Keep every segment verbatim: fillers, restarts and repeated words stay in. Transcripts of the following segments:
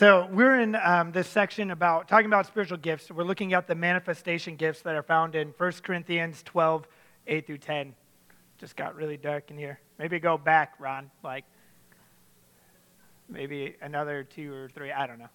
So we're in um, this section about talking about spiritual gifts. We're looking at the manifestation gifts that are found in First Corinthians twelve, eight through ten. Just got really dark in here. Maybe go back, Ron, like maybe another two or three, I don't know.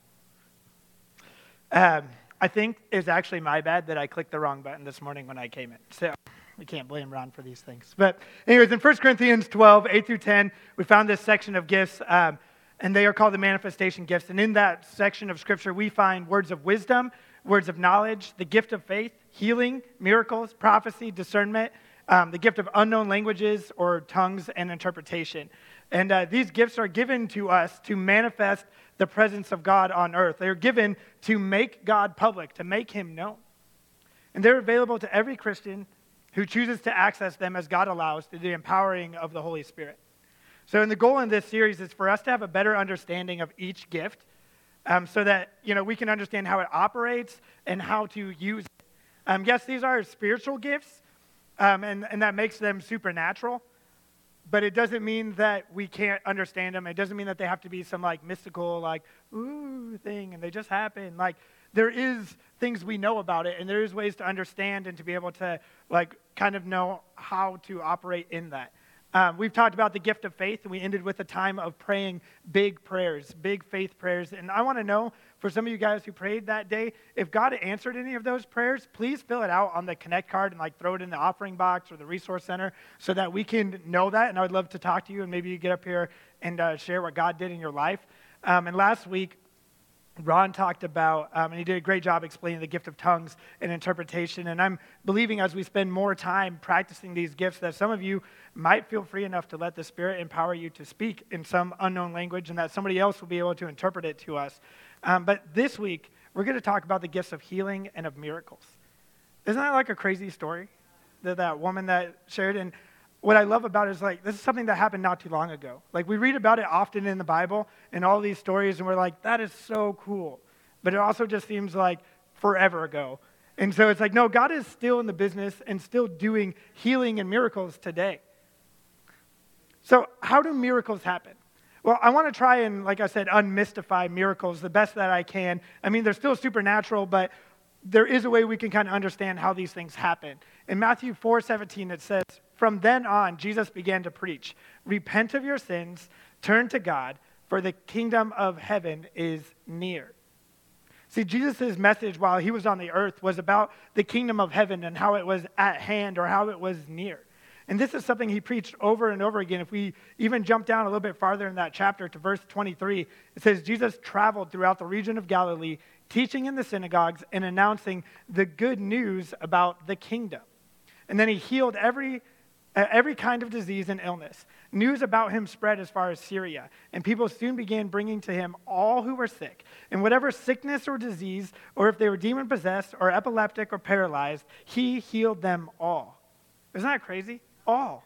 Um, I think it's actually my bad that I clicked the wrong button this morning when I came in. So we can't blame Ron for these things. But anyways, in First Corinthians twelve, eight through ten, we found this section of gifts. Um, And they are called the manifestation gifts. And in that section of Scripture, we find words of wisdom, words of knowledge, the gift of faith, healing, miracles, prophecy, discernment, um, the gift of unknown languages or tongues, and interpretation. And uh, these gifts are given to us to manifest the presence of God on earth. They are given to make God public, to make Him known. And they're available to every Christian who chooses to access them as God allows through the empowering of the Holy Spirit. So and the goal in this series is for us to have a better understanding of each gift um, so that, you know, we can understand how it operates and how to use it. Um, yes, these are spiritual gifts, um, and, and that makes them supernatural, but it doesn't mean that we can't understand them. It doesn't mean that they have to be some, like, mystical, like, ooh, thing, and they just happen. Like, there is things we know about it, and there is ways to understand and to be able to, like, kind of know how to operate in that. Um, we've talked about the gift of faith, and we ended with a time of praying big prayers, big faith prayers. And I want to know, for some of you guys who prayed that day, if God answered any of those prayers, please fill it out on the Connect card and like throw it in the offering box or the resource center so that we can know that. And I would love to talk to you, and maybe you get up here and uh, share what God did in your life. Um, and last week, Ron talked about, um, and he did a great job explaining the gift of tongues and interpretation. And I'm believing as we spend more time practicing these gifts that some of you might feel free enough to let the Spirit empower you to speak in some unknown language and that somebody else will be able to interpret it to us. Um, but this week, we're going to talk about the gifts of healing and of miracles. Isn't that like a crazy story that that woman that shared? And what I love about it is like, this is something that happened not too long ago. Like we read about it often in the Bible and all these stories and we're like, that is so cool. But it also just seems like forever ago. And so it's like, no, God is still in the business and still doing healing and miracles today. So how do miracles happen? Well, I want to try and, like I said, unmystify miracles the best that I can. I mean, they're still supernatural, but there is a way we can kind of understand how these things happen. In Matthew four seventeen, it says, "From then on, Jesus began to preach, 'Repent of your sins, turn to God, for the kingdom of heaven is near.'" See, Jesus' message while he was on the earth was about the kingdom of heaven and how it was at hand or how it was near. And this is something he preached over and over again. If we even jump down a little bit farther in that chapter to verse twenty-three, it says, "Jesus traveled throughout the region of Galilee, teaching in the synagogues and announcing the good news about the kingdom. And then he healed every Every kind of disease and illness. News about him spread as far as Syria, and people soon began bringing to him all who were sick. And whatever sickness or disease, or if they were demon-possessed or epileptic or paralyzed, he healed them all." Isn't that crazy? All.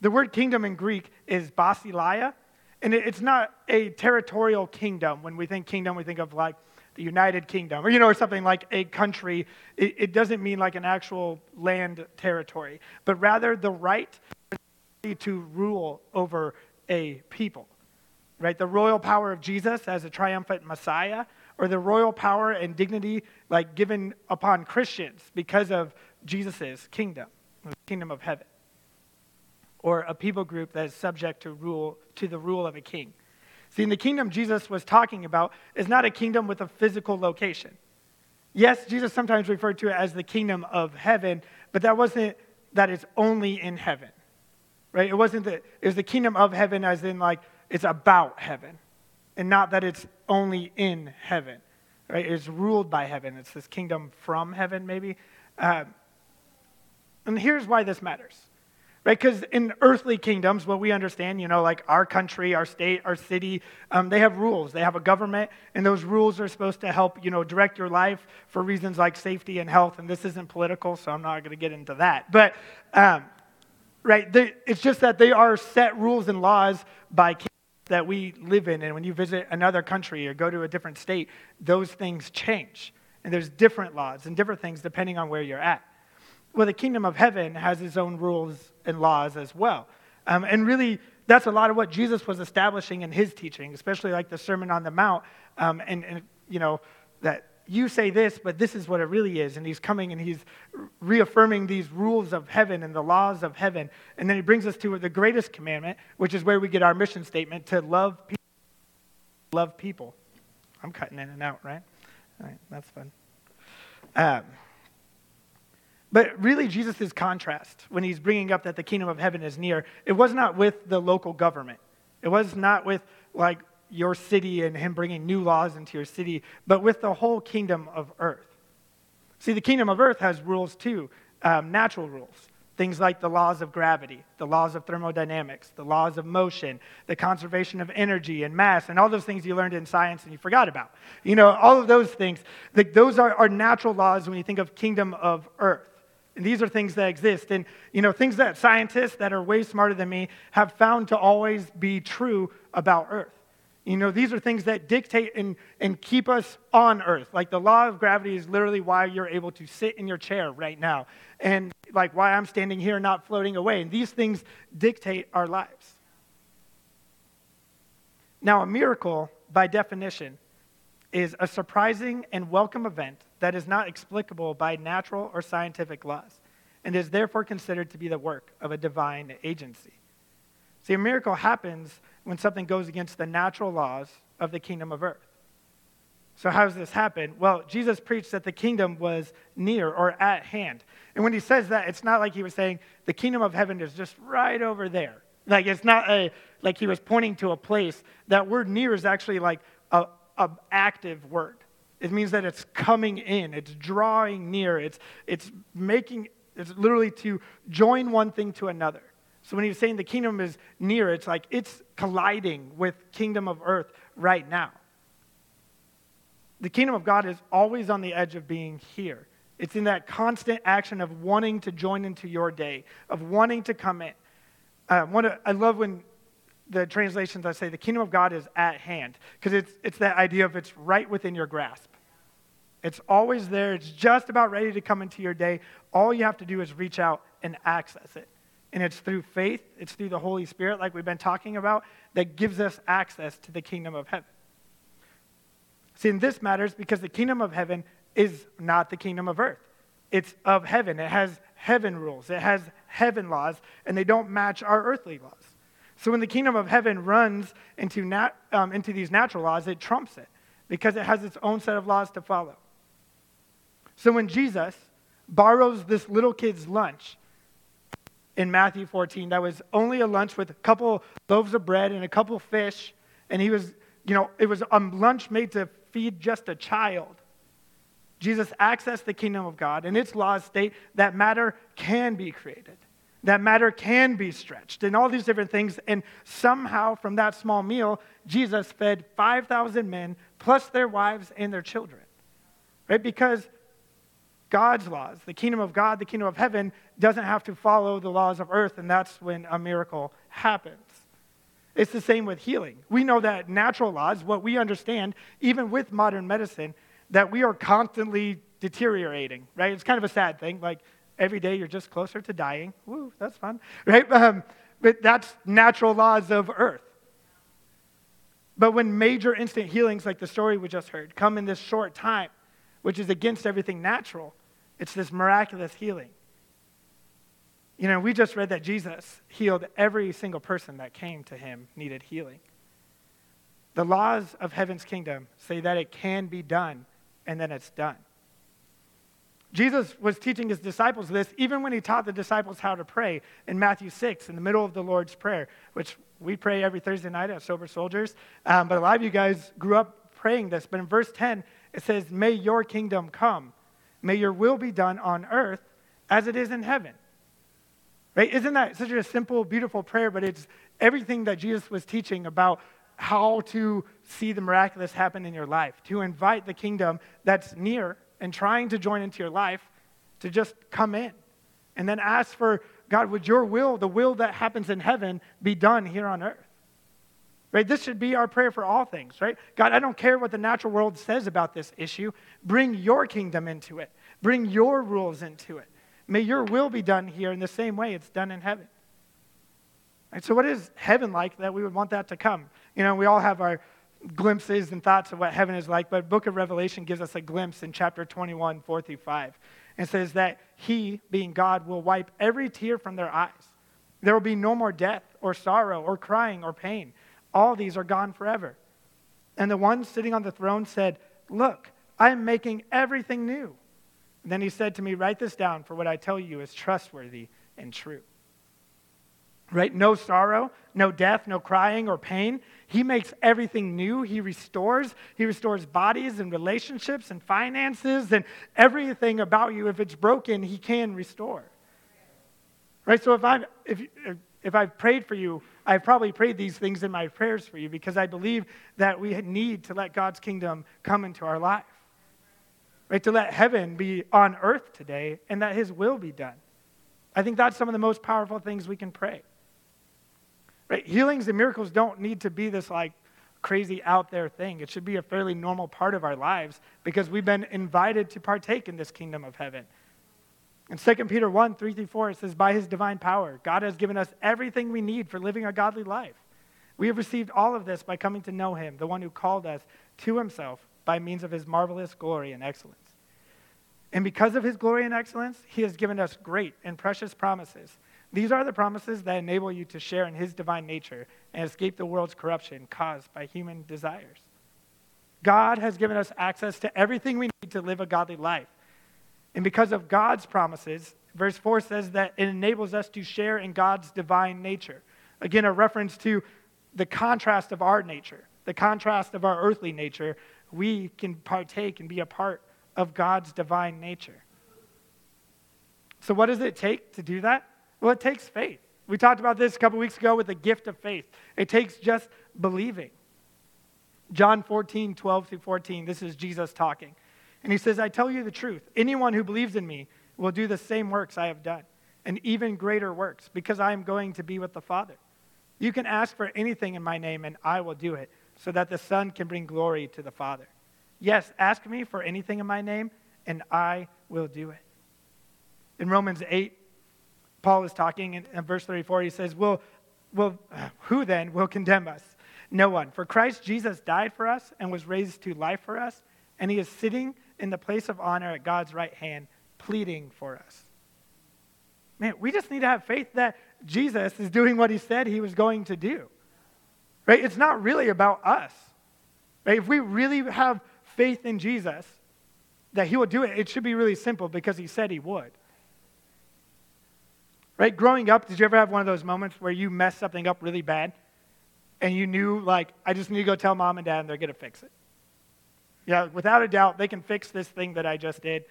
The word kingdom in Greek is basileia, and it's not a territorial kingdom. When we think kingdom, we think of like the United Kingdom, or, you know, or something like a country. It, it doesn't mean like an actual land territory, but rather the right to rule over a people, right? The royal power of Jesus as a triumphant Messiah, or the royal power and dignity like given upon Christians because of Jesus's kingdom, the kingdom of heaven, or a people group that is subject to rule to the rule of a king. See, and the kingdom Jesus was talking about is not a kingdom with a physical location. Yes, Jesus sometimes referred to it as the kingdom of heaven, but that wasn't that it's only in heaven, right? It wasn't that it was the kingdom of heaven as in like it's about heaven and not that it's only in heaven, right? It's ruled by heaven. It's this kingdom from heaven maybe. Um, and here's why this matters. Right, because in earthly kingdoms, what we understand, you know, like our country, our state, our city, um, they have rules. They have a government, and those rules are supposed to help, you know, direct your life for reasons like safety and health. And this isn't political, so I'm not going to get into that. But, um, right, they, it's just that they are set rules and laws by kingdoms that we live in. And when you visit another country or go to a different state, those things change. And there's different laws and different things depending on where you're at. Well, the kingdom of heaven has its own rules and laws as well. Um, and really, that's a lot of what Jesus was establishing in his teaching, especially like the Sermon on the Mount. Um, and, and, you know, that you say this, but this is what it really is. And he's coming and he's reaffirming these rules of heaven and the laws of heaven. And then he brings us to the greatest commandment, which is where we get our mission statement to love people. Love people. I'm cutting in and out, right? All right, that's fun. Um, but really, Jesus' contrast when he's bringing up that the kingdom of heaven is near, it was not with the local government. It was not with, like, your city and him bringing new laws into your city, but with the whole kingdom of earth. See, the kingdom of earth has rules, too, um, natural rules. Things like the laws of gravity, the laws of thermodynamics, the laws of motion, the conservation of energy and mass, and all those things you learned in science and you forgot about. You know, all of those things, like those are, are natural laws when you think of kingdom of earth. And these are things that exist. And, you know, things that scientists that are way smarter than me have found to always be true about earth. You know, these are things that dictate and, and keep us on earth. Like the law of gravity is literally why you're able to sit in your chair right now. And like why I'm standing here not floating away. And these things dictate our lives. Now, a miracle, by definition, is a surprising and welcome event that is not explicable by natural or scientific laws and is therefore considered to be the work of a divine agency. See, a miracle happens when something goes against the natural laws of the kingdom of earth. So how does this happen? Well, Jesus preached that the kingdom was near or at hand. And when he says that, it's not like he was saying the kingdom of heaven is just right over there. Like it's not a, like he was pointing to a place. That word near is actually like a, a active word. It means that it's coming in, it's drawing near, it's it's making, it's literally to join one thing to another. So when he's saying the kingdom is near, it's like it's colliding with kingdom of earth right now. The kingdom of God is always on the edge of being here. It's in that constant action of wanting to join into your day, of wanting to come in. Uh, one of, I love when the translations I say the kingdom of God is at hand, because it's it's that idea of it's right within your grasp. It's always there. It's just about ready to come into your day. All you have to do is reach out and access it. And it's through faith, it's through the Holy Spirit, like we've been talking about, that gives us access to the kingdom of heaven. See, and this matters because the kingdom of heaven is not the kingdom of earth. It's of heaven. It has heaven rules. It has heaven laws, and they don't match our earthly laws. So when the kingdom of heaven runs into nat- um, into these natural laws, it trumps it because it has its own set of laws to follow. So when Jesus borrows this little kid's lunch, in Matthew fourteen, that was only a lunch with a couple loaves of bread and a couple fish. And he was, you know, it was a lunch made to feed just a child. Jesus accessed the kingdom of God, and its laws state that matter can be created, that matter can be stretched, and all these different things. And somehow from that small meal, Jesus fed five thousand men plus their wives and their children, right? Because God's laws, the kingdom of God, the kingdom of heaven, doesn't have to follow the laws of earth, and that's when a miracle happens. It's the same with healing. We know that natural laws, what we understand, even with modern medicine, that we are constantly deteriorating, right? It's kind of a sad thing, like every day you're just closer to dying. Woo, that's fun, right? Um, but that's natural laws of earth. But when major instant healings, like the story we just heard, come in this short time, which is against everything natural, it's this miraculous healing. You know, we just read that Jesus healed every single person that came to him needed healing. The laws of heaven's kingdom say that it can be done, and then it's done. Jesus was teaching his disciples this even when he taught the disciples how to pray in Matthew six in the middle of the Lord's Prayer, which we pray every Thursday night at Sober Soldiers. Um, but a lot of you guys grew up praying this. But in verse ten, it says, "May your kingdom come. May your will be done on earth as it is in heaven." Right? Isn't that such a simple, beautiful prayer? But it's everything that Jesus was teaching about how to see the miraculous happen in your life, to invite the kingdom that's near and trying to join into your life to just come in. And then ask for, God, would your will, the will that happens in heaven, be done here on earth? Right? This should be our prayer for all things, right? God, I don't care what the natural world says about this issue. Bring your kingdom into it. Bring your rules into it. May your will be done here in the same way it's done in heaven. Right, so what is heaven like that we would want that to come? You know, we all have our glimpses and thoughts of what heaven is like, but the book of Revelation gives us a glimpse in chapter twenty-one, four through five. It says that he, being God, will wipe every tear from their eyes. There will be no more death or sorrow or crying or pain. All these are gone forever. And the one sitting on the throne said, "Look, I am making everything new." And then he said to me, "Write this down, for what I tell you is trustworthy and true." Right? No sorrow, no death, no crying or pain. He makes everything new. He restores. He restores bodies and relationships and finances and everything about you. If it's broken, he can restore. Right? So if I've, if, if I've prayed for you, I've probably prayed these things in my prayers for you because I believe that we need to let God's kingdom come into our life. Right? To let heaven be on earth today and that his will be done. I think that's some of the most powerful things we can pray. Right? Healings and miracles don't need to be this like crazy out there thing. It should be a fairly normal part of our lives because we've been invited to partake in this kingdom of heaven. In Second Peter one, three through four, it says, "By his divine power, God has given us everything we need for living a godly life. We have received all of this by coming to know him, the one who called us to himself by means of his marvelous glory and excellence. And because of his glory and excellence, he has given us great and precious promises. These are the promises that enable you to share in his divine nature and escape the world's corruption caused by human desires." God has given us access to everything we need to live a godly life. And because of God's promises, verse four says that it enables us to share in God's divine nature. Again, a reference to the contrast of our nature, the contrast of our earthly nature. We can partake and be a part of God's divine nature. So what does it take to do that? Well, it takes faith. We talked about this a couple weeks ago with the gift of faith. It takes just believing. John fourteen, twelve through fourteen, this is Jesus talking. And he says, "I tell you the truth, anyone who believes in me will do the same works I have done, and even greater works, because I am going to be with the Father. You can ask for anything in my name, and I will do it, so that the Son can bring glory to the Father. Yes, ask me for anything in my name, and I will do it." In Romans eight, Paul is talking in, in verse thirty-four. He says, "Will, will, who then will condemn us? No one. For Christ Jesus died for us and was raised to life for us, and he is sitting in the place of honor at God's right hand, pleading for us." Man, we just need to have faith that Jesus is doing what he said he was going to do. Right? It's not really about us. Right? If we really have faith in Jesus, that he will do it, it should be really simple because he said he would. Right? Growing up, did you ever have one of those moments where you messed something up really bad and you knew, like, I just need to go tell mom and dad and they're going to fix it? Yeah, without a doubt, they can fix this thing that I just did.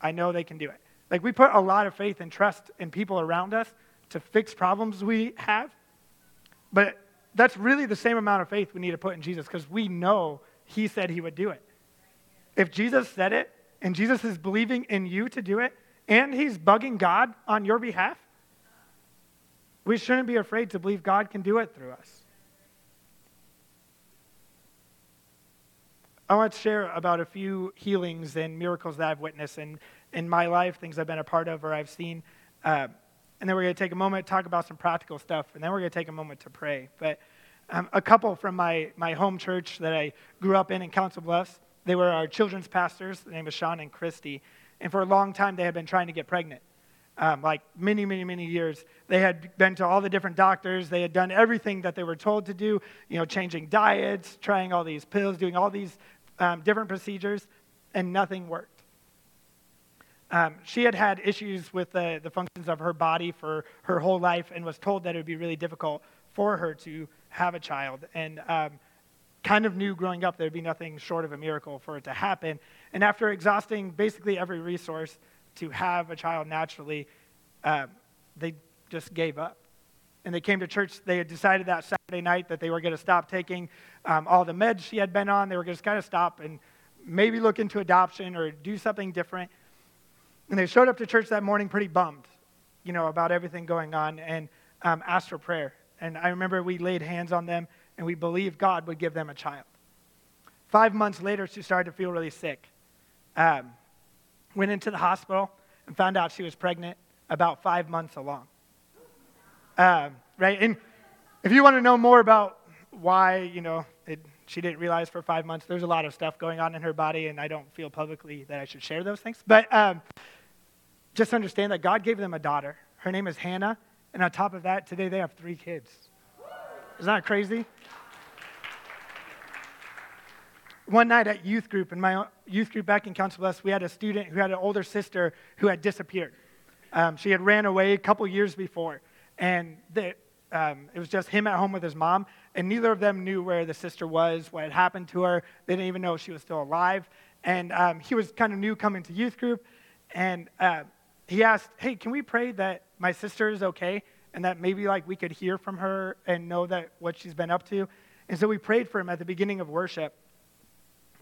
I know they can do it. Like, we put a lot of faith and trust in people around us to fix problems we have. But that's really the same amount of faith we need to put in Jesus because we know he said he would do it. If Jesus said it, and Jesus is believing in you to do it, and he's bugging God on your behalf, we shouldn't be afraid to believe God can do it through us. I want to share about a few healings and miracles that I've witnessed in, in my life, things I've been a part of or I've seen. Uh, and then we're going to take a moment to talk about some practical stuff, and then we're going to take a moment to pray. But um, a couple from my, my home church that I grew up in in Council Bluffs, they were our children's pastors. Their name was Sean and Christy. And for a long time, they had been trying to get pregnant, um, like many, many, many years. They had been to all the different doctors. They had done everything that they were told to do, you know, changing diets, trying all these pills, doing all these Um, different procedures, and nothing worked. Um, she had had issues with the, the functions of her body for her whole life and was told that it would be really difficult for her to have a child, and um, kind of knew growing up there would be nothing short of a miracle for it to happen. And after exhausting basically every resource to have a child naturally, um, they just gave up. And they came to church. They had decided that Saturday night that they were going to stop taking um, all the meds she had been on. They were just going to stop and maybe look into adoption or do something different. And they showed up to church that morning pretty bummed, you know, about everything going on, and um, asked for prayer. And I remember we laid hands on them, and we believed God would give them a child. Five months later, she started to feel really sick. Um, went into the hospital and found out she was pregnant about five months along. Um, right? And if you want to know more about why, you know, it, she didn't realize for five months, there's a lot of stuff going on in her body, and I don't feel publicly that I should share those things. But um, just understand that God gave them a daughter. Her name is Hannah, and on top of that, today they have three kids. Isn't that crazy? One night at youth group, in my youth group back in Council Bluffs, we had a student who had an older sister who had disappeared. Um, she had ran away a couple years before, and the, um, it was just him at home with his mom, and neither of them knew where the sister was, what had happened to her. They didn't even know she was still alive, and um, he was kind of new coming to youth group, and uh, he asked, hey, can we pray that my sister is okay, and that maybe like we could hear from her and know that what she's been up to? And so we prayed for him at the beginning of worship.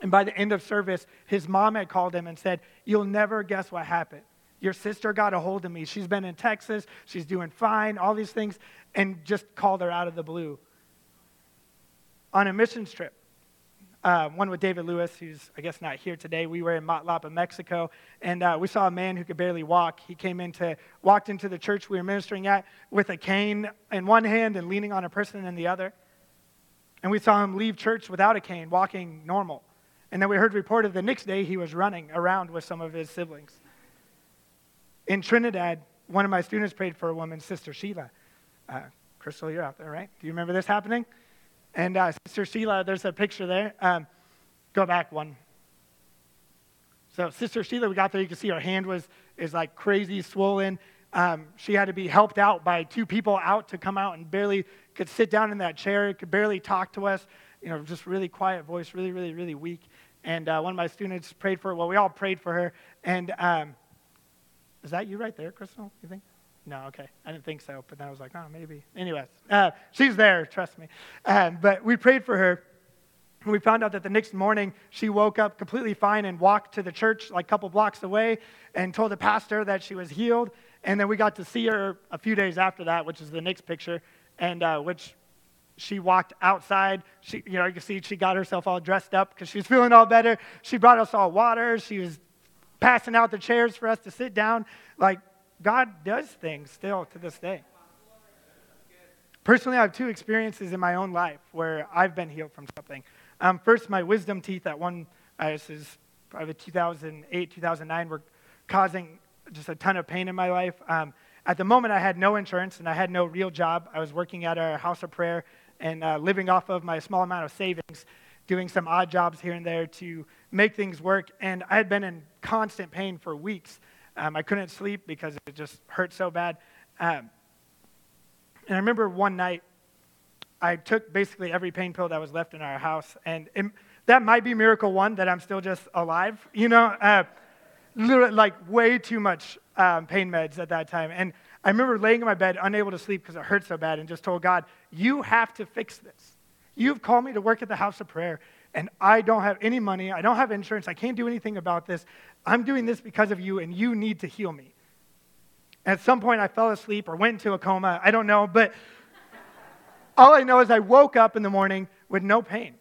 And by the end of service, his mom had called him and said, you'll never guess what happened. Your sister got a hold of me. She's been in Texas. She's doing fine, all these things, and just called her out of the blue. On a missions trip, uh, one with David Lewis, who's, I guess, not here today. We were in Matlapa, Mexico, and uh, we saw a man who could barely walk. He came into, walked into the church we were ministering at with a cane in one hand and leaning on a person in the other. And we saw him leave church without a cane, walking normal. And then we heard reported the next day he was running around with some of his siblings. In Trinidad, one of my students prayed for a woman, Sister Sheila. Uh, Crystal, you're out there, right? Do you remember this happening? And uh, Sister Sheila, there's a picture there. Um, go back one. So Sister Sheila, we got there. You can see her hand was is like crazy swollen. Um, she had to be helped out by two people out to come out and barely could sit down in that chair, could barely talk to us. You know, just really quiet voice, really, really, really weak. And uh, one of my students prayed for her. Well, we all prayed for her. And um, is that you right there, Crystal, you think? No, okay. I didn't think so. But then I was like, oh, maybe. Anyways, uh, she's there, trust me. Um, but we prayed for her. And we found out that the next morning she woke up completely fine and walked to the church like a couple blocks away and told the pastor that she was healed. And then we got to see her a few days after that, which is the next picture, and uh, which... She walked outside. She, you know, you can see she got herself all dressed up because she was feeling all better. She brought us all water. She was passing out the chairs for us to sit down. Like, God does things still to this day. Personally, I have two experiences in my own life where I've been healed from something. Um, first, my wisdom teeth at one, uh, this is probably two thousand eight, two thousand nine, were causing just a ton of pain in my life. Um, at the moment, I had no insurance and I had no real job. I was working at a house of prayer and uh, living off of my small amount of savings, doing some odd jobs here and there to make things work. And I had been in constant pain for weeks. Um, I couldn't sleep because it just hurt so bad. Um, and I remember one night, I took basically every pain pill that was left in our house. And it, that might be miracle one, that I'm still just alive, you know, uh, literally like way too much um, pain meds at that time. And I remember laying in my bed, unable to sleep because it hurt so bad, and just told God, you have to fix this. You've called me to work at the house of prayer, and I don't have any money. I don't have insurance. I can't do anything about this. I'm doing this because of you, and you need to heal me. And at some point, I fell asleep or went into a coma. I don't know, but all I know is I woke up in the morning with no pain.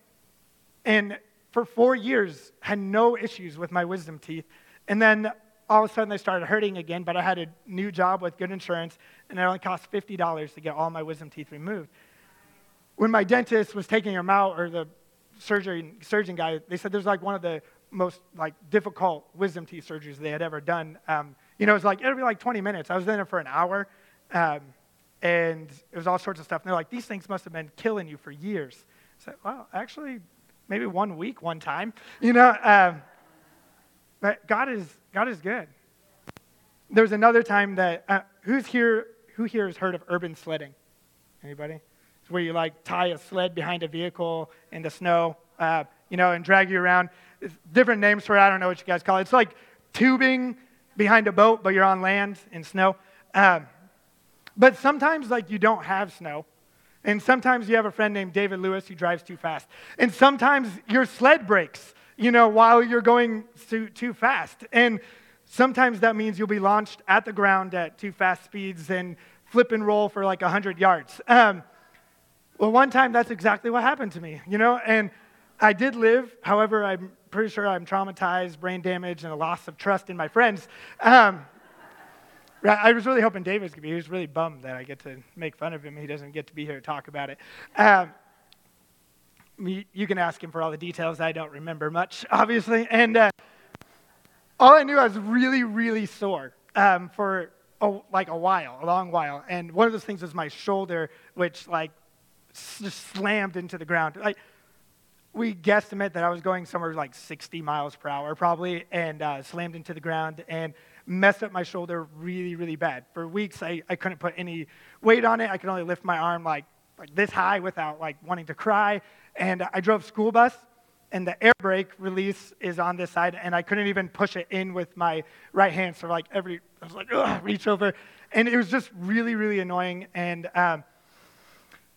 And for four years, had no issues with my wisdom teeth. And then all of a sudden, they started hurting again, but I had a new job with good insurance, and it only cost fifty dollars to get all my wisdom teeth removed. When my dentist was taking them out, or the surgery, surgeon guy, they said there's like one of the most like difficult wisdom teeth surgeries they had ever done. Um, you know, it was like, it'll be like twenty minutes. I was in there for an hour, um, and it was all sorts of stuff. And they're like, these things must have been killing you for years. I said, well, actually, maybe one week, one time, you know. Um, But God is God is good. There's another time that uh, who's here who here has heard of urban sledding? Anybody? It's where you like tie a sled behind a vehicle in the snow, uh, you know, and drag you around. It's different names for it. I don't know what you guys call it. It's like tubing behind a boat, but you're on land in snow. Um, but sometimes like you don't have snow. And sometimes you have a friend named David Lewis who drives too fast. And sometimes your sled breaks, you know, while you're going too, too fast. And sometimes that means you'll be launched at the ground at too fast speeds and flip and roll for like one hundred yards. Um, well, one time that's exactly what happened to me, you know, and I did live. However, I'm pretty sure I'm traumatized, brain damage, and a loss of trust in my friends. Um, I was really hoping David could be. He was really bummed that I get to make fun of him. He doesn't get to be here to talk about it. Um, you can ask him for all the details. I don't remember much, obviously. And uh, all I knew, I was really, really sore um, for a, like a while, a long while. And one of those things was my shoulder, which like just slammed into the ground. Like we guesstimate that I was going somewhere like sixty miles per hour probably, and uh, slammed into the ground and messed up my shoulder really, really bad. For weeks, I, I couldn't put any weight on it. I could only lift my arm like like this high without like wanting to cry. And I drove school bus, and the air brake release is on this side, and I couldn't even push it in with my right hand. So like every, I was like, ugh, reach over. And it was just really, really annoying. And, um,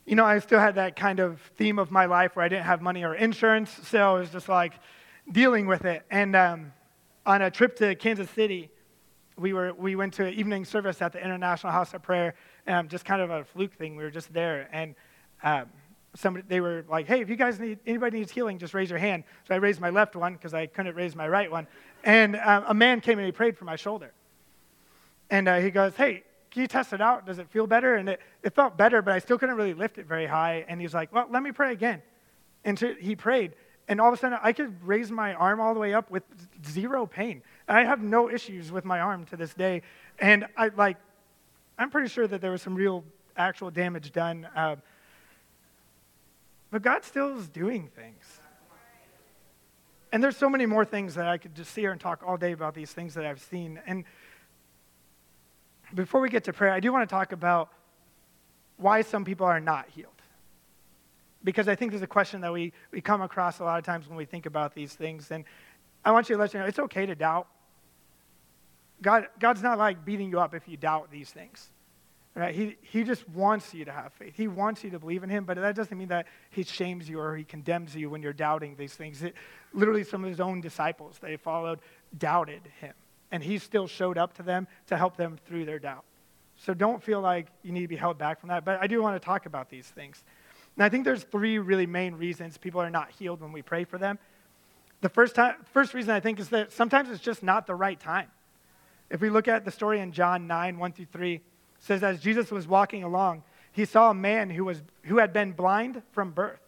you know, I still had that kind of theme of my life where I didn't have money or insurance. So it was just like dealing with it. And um, on a trip to Kansas City, we were we went to an evening service at the International House of Prayer, um, just kind of a fluke thing. We were just there, and um, somebody they were like, "Hey, if you guys need anybody needs healing, just raise your hand." So I raised my left one because I couldn't raise my right one, and um, a man came and he prayed for my shoulder, and uh, he goes, "Hey, can you test it out? Does it feel better?" And it, it felt better, but I still couldn't really lift it very high. And he's like, "Well, let me pray again," and so he prayed. And all of a sudden, I could raise my arm all the way up with zero pain. I have no issues with my arm to this day. And I like, I'm pretty sure that there was some real actual damage done. Uh, but God still is doing things. And there's so many more things that I could just sit here and talk all day about these things that I've seen. And before we get to prayer, I do want to talk about why some people are not healed. Because I think there's a question that we, we come across a lot of times when we think about these things. And I want you to let you know, it's okay to doubt. God God's not like beating you up if you doubt these things. Right? He He just wants you to have faith. He wants you to believe in him, but that doesn't mean that he shames you or he condemns you when you're doubting these things. It, literally, some of his own disciples that he followed doubted him. And he still showed up to them to help them through their doubt. So don't feel like you need to be held back from that. But I do want to talk about these things. And I think there's three really main reasons people are not healed when we pray for them. The first time, first reason I think is that sometimes it's just not the right time. If we look at the story in John nine, one through three, it says, as Jesus was walking along, he saw a man who was who had been blind from birth.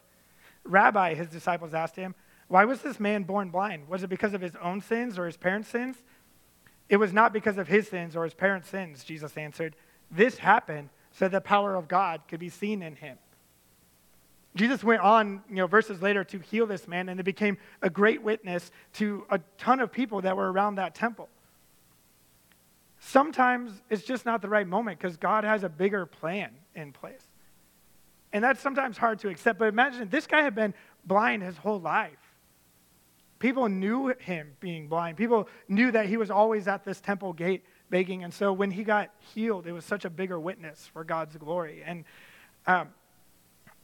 Rabbi, his disciples asked him, why was this man born blind? Was it because of his own sins or his parents' sins? It was not because of his sins or his parents' sins, Jesus answered. This happened so the power of God could be seen in him. Jesus went on, you know, verses later to heal this man, and it became a great witness to a ton of people that were around that temple. Sometimes it's just not the right moment because God has a bigger plan in place. And that's sometimes hard to accept, but imagine this guy had been blind his whole life. People knew him being blind. People knew that he was always at this temple gate begging, and so when he got healed, it was such a bigger witness for God's glory. And, um,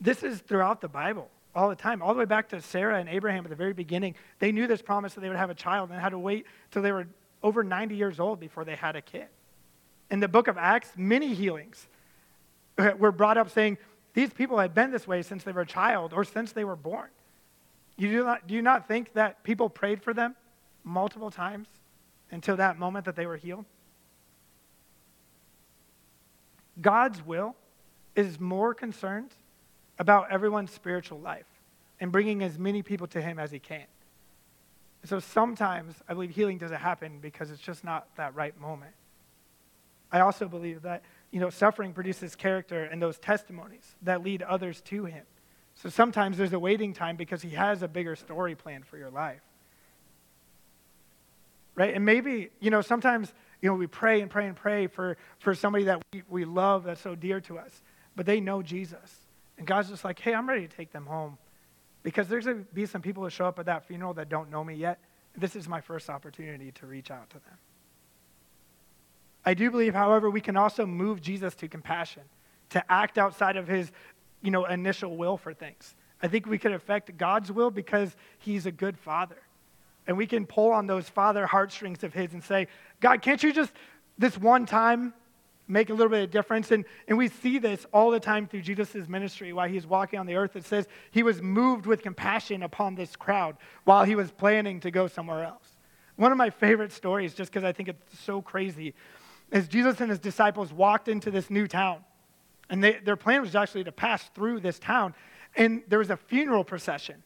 This is throughout the Bible all the time, all the way back to Sarah and Abraham at the very beginning. They knew this promise that they would have a child and had to wait till they were over ninety years old before they had a kid. In the book of Acts, many healings were brought up saying, these people had been this way since they were a child or since they were born. You do not, do you not think that people prayed for them multiple times until that moment that they were healed? God's will is more concerned about everyone's spiritual life and bringing as many people to him as he can. So sometimes I believe healing doesn't happen because it's just not that right moment. I also believe that, you know, suffering produces character and those testimonies that lead others to him. So sometimes there's a waiting time because he has a bigger story planned for your life. Right? And maybe, you know, sometimes, you know, we pray and pray and pray for, for somebody that we, we love that's so dear to us, but they know Jesus. And God's just like, hey, I'm ready to take them home because there's going to be some people who show up at that funeral that don't know me yet. This is my first opportunity to reach out to them. I do believe, however, we can also move Jesus to compassion, to act outside of his, you know, initial will for things. I think we could affect God's will because he's a good father. And we can pull on those father heartstrings of his and say, God, can't you just this one time make a little bit of difference? And, and we see this all the time through Jesus' ministry while he's walking on the earth. It says he was moved with compassion upon this crowd while he was planning to go somewhere else. One of my favorite stories, just because I think it's so crazy, is Jesus and his disciples walked into this new town. And they, their plan was actually to pass through this town. And there was a funeral procession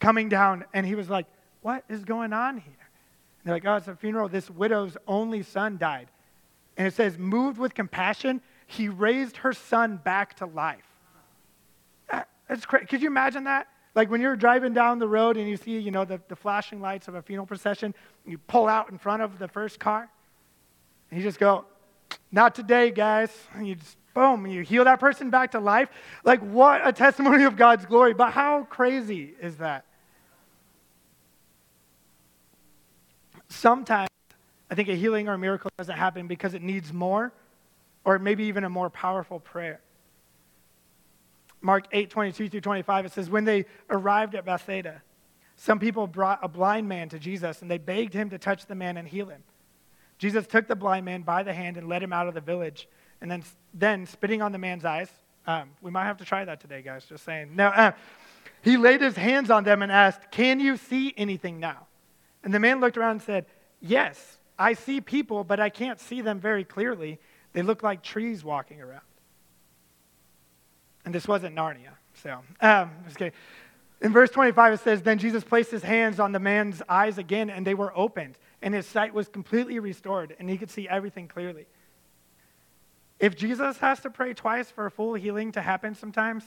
coming down. And he was like, what is going on here? And they're like, oh, it's a funeral. This widow's only son died. And it says, moved with compassion, he raised her son back to life. That's crazy. Could you imagine that? Like when you're driving down the road and you see, you know, the, the flashing lights of a funeral procession, you pull out in front of the first car, and you just go, not today, guys. And you just, boom, you heal that person back to life. Like what a testimony of God's glory. But how crazy is that? Sometimes I think a healing or a miracle doesn't happen because it needs more, or maybe even a more powerful prayer. Mark eight, twenty-two through twenty-five, it says, when they arrived at Bethsaida, some people brought a blind man to Jesus, and they begged him to touch the man and heal him. Jesus took the blind man by the hand and led him out of the village, and then, then spitting on the man's eyes, um, we might have to try that today, guys, just saying. No, uh, he laid his hands on them and asked, can you see anything now? And the man looked around and said, yes, I see people, but I can't see them very clearly. They look like trees walking around. And this wasn't Narnia, so um, just kidding. In verse twenty-five, it says, then Jesus placed his hands on the man's eyes again, and they were opened, and his sight was completely restored, and he could see everything clearly. If Jesus has to pray twice for a full healing to happen sometimes,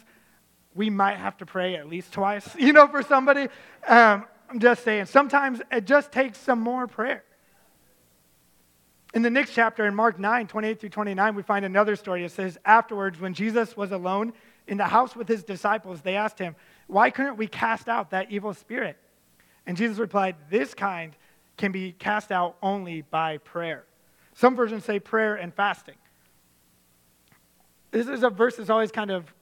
we might have to pray at least twice, you know, for somebody. Um, I'm just saying, sometimes it just takes some more prayer. In the next chapter, in Mark nine, twenty-eight through twenty-nine, we find another story. It says, afterwards, when Jesus was alone in the house with his disciples, they asked him, why couldn't we cast out that evil spirit? And Jesus replied, this kind can be cast out only by prayer. Some versions say prayer and fasting. This is a verse that's always kind of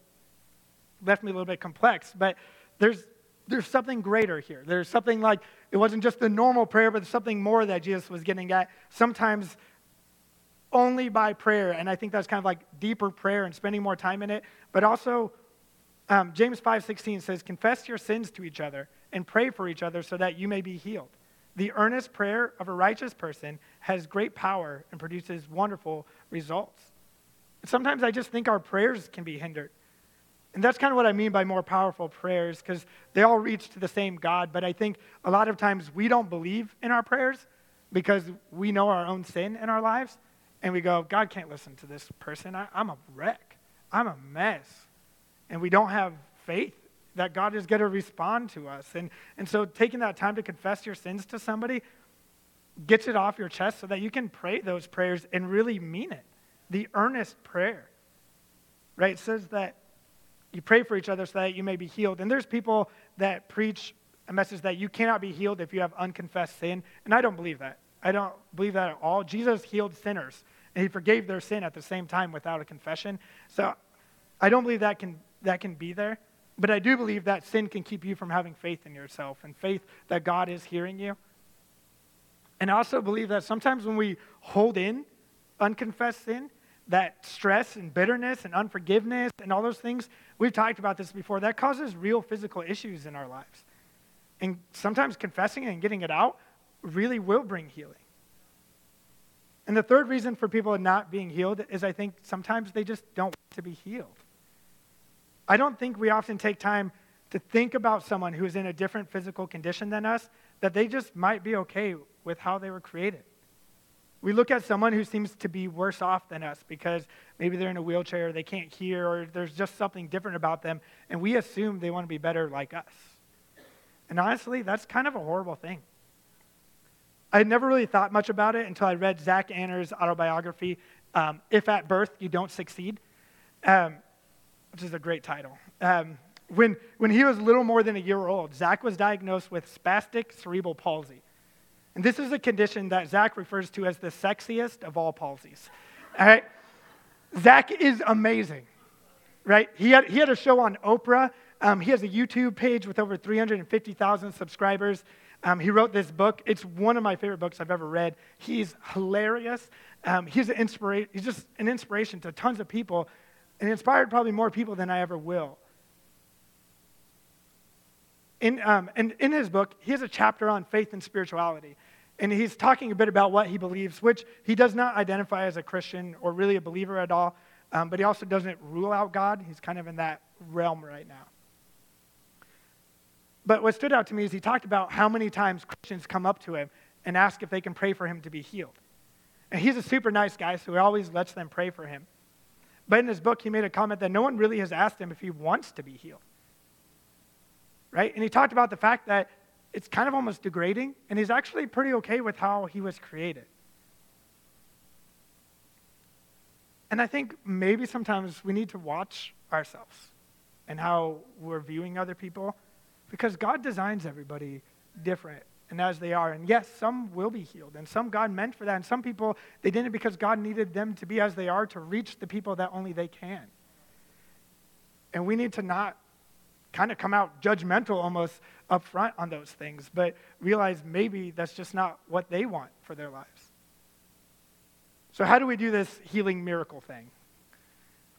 left me a little bit complex, but there's there's something greater here. There's something like, it wasn't just the normal prayer, but there's something more that Jesus was getting at. Sometimes only by prayer, and I think that's kind of like deeper prayer and spending more time in it. But also, um, James five sixteen says, confess your sins to each other and pray for each other so that you may be healed. The earnest prayer of a righteous person has great power and produces wonderful results. And sometimes I just think our prayers can be hindered. And that's kind of what I mean by more powerful prayers, because they all reach to the same God. But I think a lot of times we don't believe in our prayers because we know our own sin in our lives. And we go, God can't listen to this person. I, I'm a wreck. I'm a mess. And we don't have faith that God is going to respond to us. And, and so taking that time to confess your sins to somebody gets it off your chest so that you can pray those prayers and really mean it. The earnest prayer, right? It says that you pray for each other so that you may be healed. And there's people that preach a message that you cannot be healed if you have unconfessed sin. And I don't believe that. I don't believe that at all. Jesus healed sinners, and he forgave their sin at the same time without a confession. So I don't believe that can that can be there. But I do believe that sin can keep you from having faith in yourself and faith that God is hearing you. And I also believe that sometimes when we hold in unconfessed sin, that stress and bitterness and unforgiveness and all those things, we've talked about this before, that causes real physical issues in our lives. And sometimes confessing it and getting it out really will bring healing. And the third reason for people not being healed is I think sometimes they just don't want to be healed. I don't think we often take time to think about someone who is in a different physical condition than us, that they just might be okay with how they were created. We look at someone who seems to be worse off than us because maybe they're in a wheelchair, they can't hear, or there's just something different about them, and we assume they want to be better like us. And honestly, that's kind of a horrible thing. I had never really thought much about it until I read Zach Anner's autobiography, um, If at Birth You Don't Succeed, um, which is a great title. Um, when, when he was little more than a year old, Zach was diagnosed with spastic cerebral palsy. And this is a condition that Zach refers to as the sexiest of all palsies. All right? Zach is amazing, right? He had, he had a show on Oprah. Um, he has a YouTube page with over three hundred fifty thousand subscribers. Um, he wrote this book. It's one of my favorite books I've ever read. He's hilarious. Um, he's an inspira- He's just an inspiration to tons of people, and inspired probably more people than I ever will. In um, and in his book, he has a chapter on faith and spirituality. And he's talking a bit about what he believes, which he does not identify as a Christian or really a believer at all, um, but he also doesn't rule out God. He's kind of in that realm right now. But what stood out to me is he talked about how many times Christians come up to him and ask if they can pray for him to be healed. And he's a super nice guy, so he always lets them pray for him. But in his book, he made a comment that no one really has asked him if he wants to be healed. Right? And he talked about the fact that it's kind of almost degrading, and he's actually pretty okay with how he was created. And I think maybe sometimes we need to watch ourselves and how we're viewing other people, because God designs everybody different and as they are. And yes, some will be healed, and some God meant for that, and some people, they didn't because God needed them to be as they are to reach the people that only they can. And we need to not kind of come out judgmental almost up front on those things, but realize maybe that's just not what they want for their lives. So how do we do this healing miracle thing?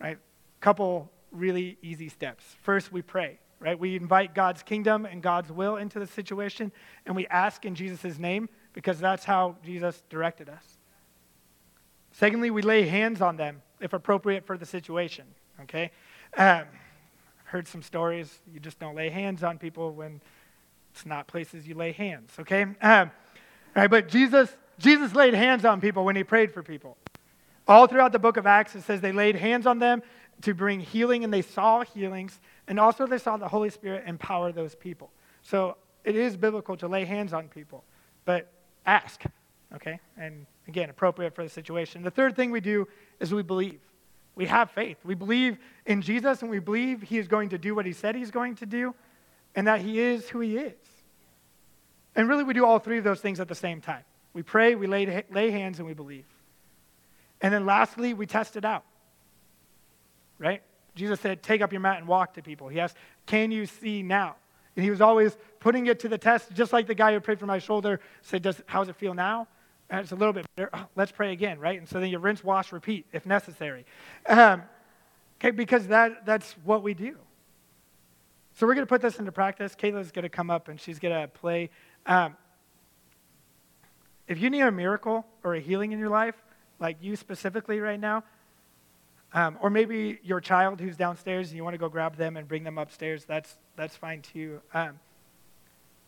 Right? Couple really easy steps. First, we pray. Right? We invite God's kingdom and God's will into the situation, and we ask in Jesus' name because that's how Jesus directed us. Secondly, we lay hands on them if appropriate for the situation, okay? Um, heard some stories. You just don't lay hands on people when it's not places you lay hands, okay? Um, right, but Jesus, Jesus laid hands on people when he prayed for people. All throughout the book of Acts, it says they laid hands on them to bring healing, and they saw healings, and also they saw the Holy Spirit empower those people. So it is biblical to lay hands on people, but ask, okay? And again, appropriate for the situation. The third thing we do is we believe. We have faith. We believe in Jesus, and we believe he is going to do what he said he's going to do, and that he is who he is. And really, we do all three of those things at the same time. We pray, we lay, lay hands, and we believe. And then lastly, we test it out. Right? Jesus said, take up your mat and walk to people. He asked, can you see now? And he was always putting it to the test, just like the guy who prayed for my shoulder said, Does, how does it feel now? And it's a little bit better. Oh, let's pray again, right? And so then you rinse, wash, repeat, if necessary. Um, okay, because that that's what we do. So we're going to put this into practice. Kayla's going to come up, and she's going to play. Um, if you need a miracle or a healing in your life, like you specifically right now, Um, or maybe your child who's downstairs and you want to go grab them and bring them upstairs, that's that's fine too. Um,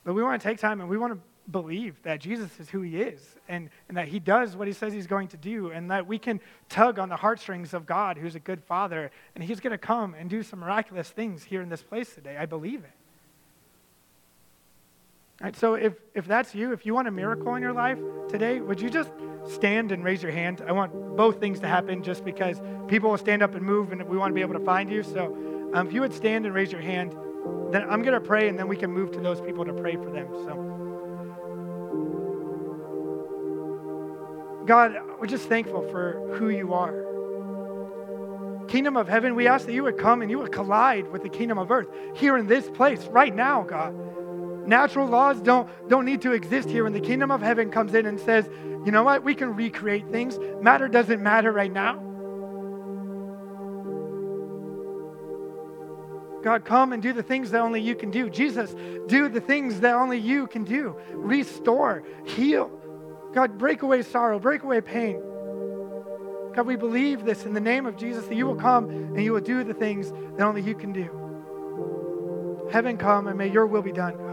but we want to take time and we want to believe that Jesus is who he is, and, and that he does what he says he's going to do, and that we can tug on the heartstrings of God, who's a good father, and he's going to come and do some miraculous things here in this place today. I believe it. All right, so if, if that's you, if you want a miracle in your life today, would you just stand and raise your hand? I want both things to happen just because people will stand up and move and we want to be able to find you. So um, if you would stand and raise your hand, then I'm going to pray and then we can move to those people to pray for them. So God, we're just thankful for who you are. Kingdom of heaven, we ask that you would come and you would collide with the kingdom of earth here in this place right now, God. Natural laws don't, don't need to exist here. When the kingdom of heaven comes in and says, you know what, we can recreate things. Matter doesn't matter right now. God, come and do the things that only you can do. Jesus, do the things that only you can do. Restore, heal. God, break away sorrow, break away pain. God, we believe this in the name of Jesus, that you will come and you will do the things that only you can do. Heaven come and may your will be done, God.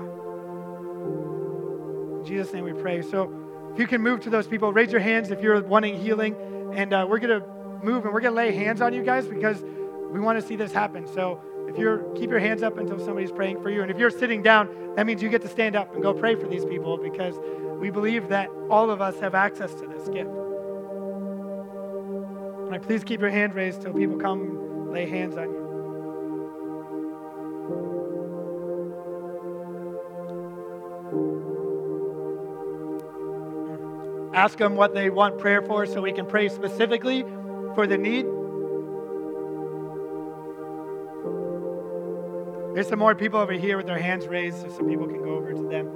In Jesus' name we pray. So if you can move to those people, raise your hands if you're wanting healing. And uh, we're going to move and we're going to lay hands on you guys because we want to see this happen. So if you're, keep your hands up until somebody's praying for you. And if you're sitting down, that means you get to stand up and go pray for these people because we believe that all of us have access to this gift. All right, please keep your hand raised till people come and lay hands on you. Ask them what they want prayer for so we can pray specifically for the need. There's some more people over here with their hands raised so some people can go over to them.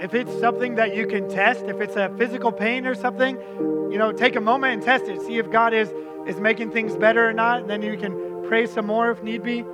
If it's something that you can test, if it's a physical pain or something, you know, take a moment and test it. See if God is, is making things better or not. And then you can pray some more if need be.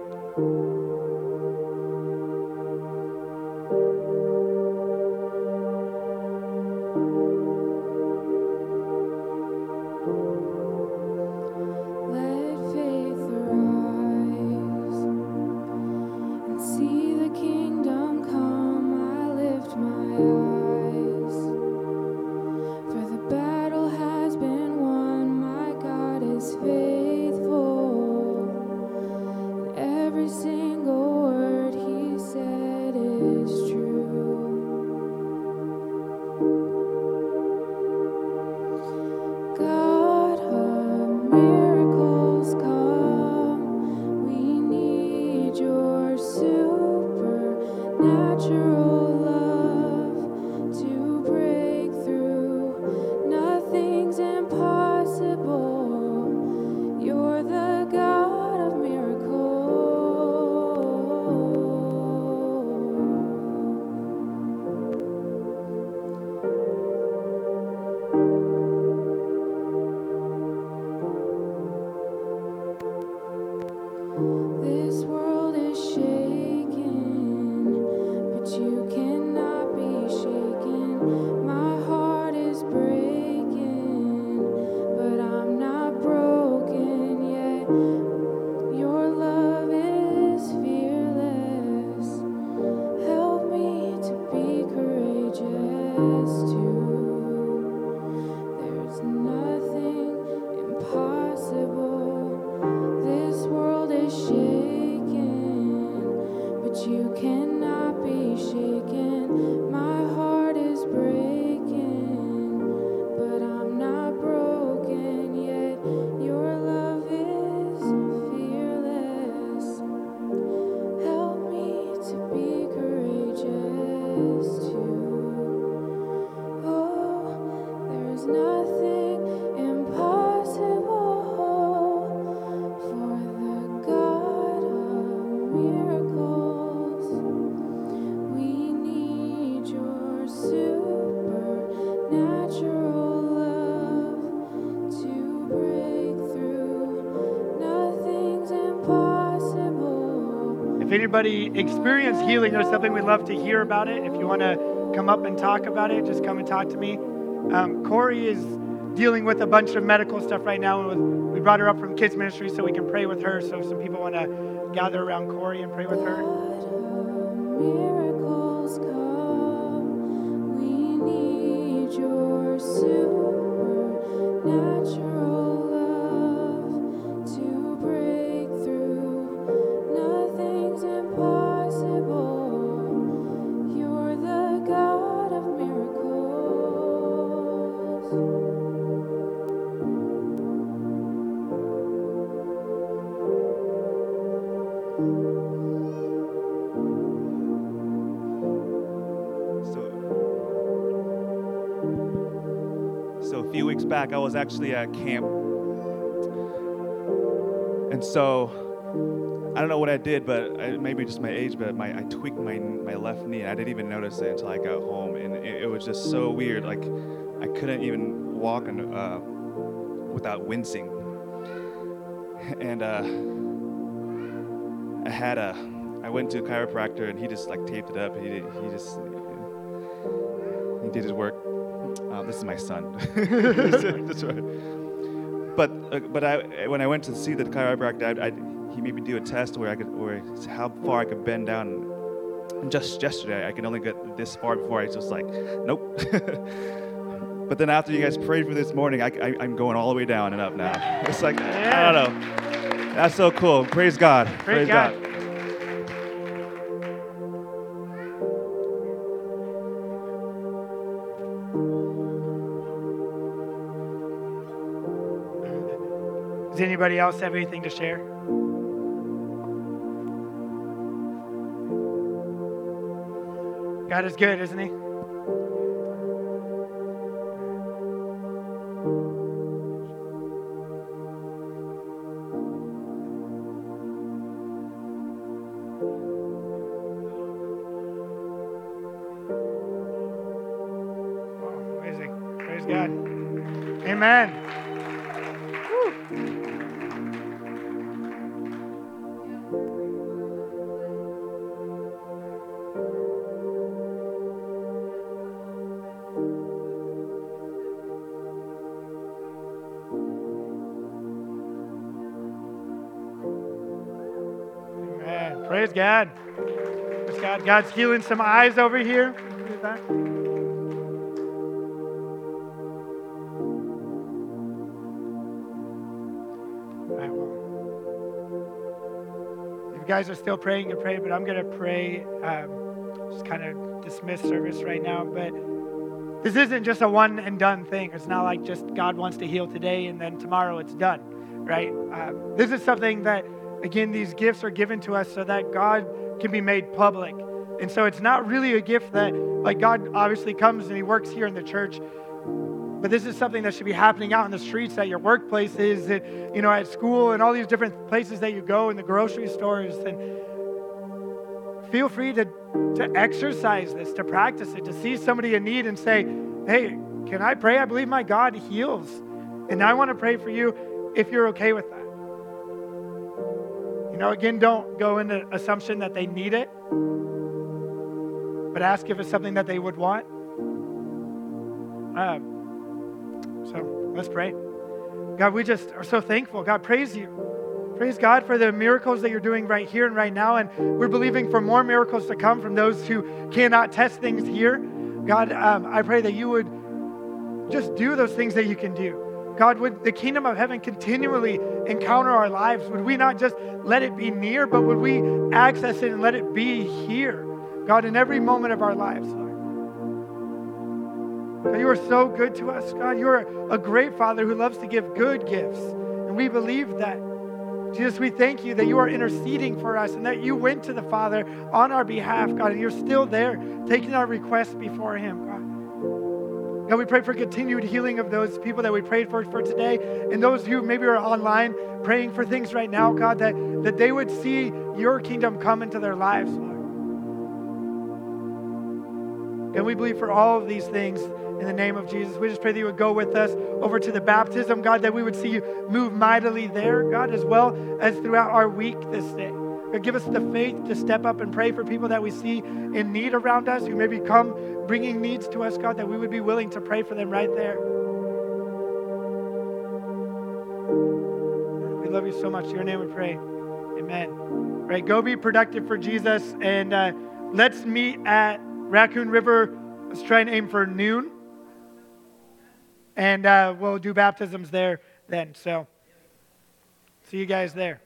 Anybody experience healing or something, we'd love to hear about it. If you want to come up and talk about it, just come and talk to me. Um, Corey is dealing with a bunch of medical stuff right now. We brought her up from Kids Ministry so we can pray with her. So if some people want to gather around Corey and pray with her. Miracles come. We need your supernatural. Back, I was actually at camp, and so I don't know what I did, but I, maybe just my age, but my, I tweaked my my left knee, and I didn't even notice it until I got home, and it, it was just so weird. Like I couldn't even walk and, uh, without wincing, and uh, I had a I went to a chiropractor, and he just like taped it up. He did, he just he did his work. Uh, this is my son. That's right. But uh, but I when I went to see the chiropractor, I, I, he made me do a test where I could where how far I could bend down. And just yesterday, I could only get this far before I was just like, nope. But then after you guys prayed for this morning, I, I I'm going all the way down and up now. It's like yeah. I don't know. That's so cool. Praise God. Praise, Praise God. God. Does anybody else have anything to share? God is good, isn't he? Oh, amazing. Praise God. Amen. Woo. Praise God. Praise God. God's healing some eyes over here. If you guys are still praying, you can pray, but I'm going to pray, um, just kind of dismiss service right now. But this isn't just a one and done thing. It's not like just God wants to heal today and then tomorrow it's done, right? Um, this is something that, again, these gifts are given to us so that God can be made public. And so it's not really a gift that, like, God obviously comes and he works here in the church, but this is something that should be happening out in the streets, at your workplaces, at, you know, at school, and all these different places that you go, in the grocery stores. And feel free to, to exercise this, to practice it, to see somebody in need and say, hey, can I pray? I believe my God heals, and I want to pray for you if you're okay with that. You know, again, don't go into assumption that they need it, but ask if it's something that they would want. Um, so let's pray. God, we just are so thankful. God, praise you. Praise God for the miracles that you're doing right here and right now. And we're believing for more miracles to come from those who cannot test things here. God, um, I pray that you would just do those things that you can do. God, would the kingdom of heaven continually encounter our lives? Would we not just let it be near, but would we access it and let it be here? God, in every moment of our lives, Lord. God, you are so good to us, God. You are a great Father who loves to give good gifts, and we believe that. Jesus, we thank you that you are interceding for us and that you went to the Father on our behalf, God, and you're still there taking our requests before him, God. God, we pray for continued healing of those people that we prayed for for today, and those who maybe are online praying for things right now, God, that, that they would see your kingdom come into their lives, Lord. And we believe for all of these things in the name of Jesus. We just pray that you would go with us over to the baptism, God, that we would see you move mightily there, God, as well as throughout our week this day. God, give us the faith to step up and pray for people that we see in need around us, who maybe come bringing needs to us, God, that we would be willing to pray for them right there. We love you so much. In your name we pray. Amen. All right, go be productive for Jesus, and uh, let's meet at Raccoon River. Let's try and aim for noon, and uh, we'll do baptisms there then. So see you guys there.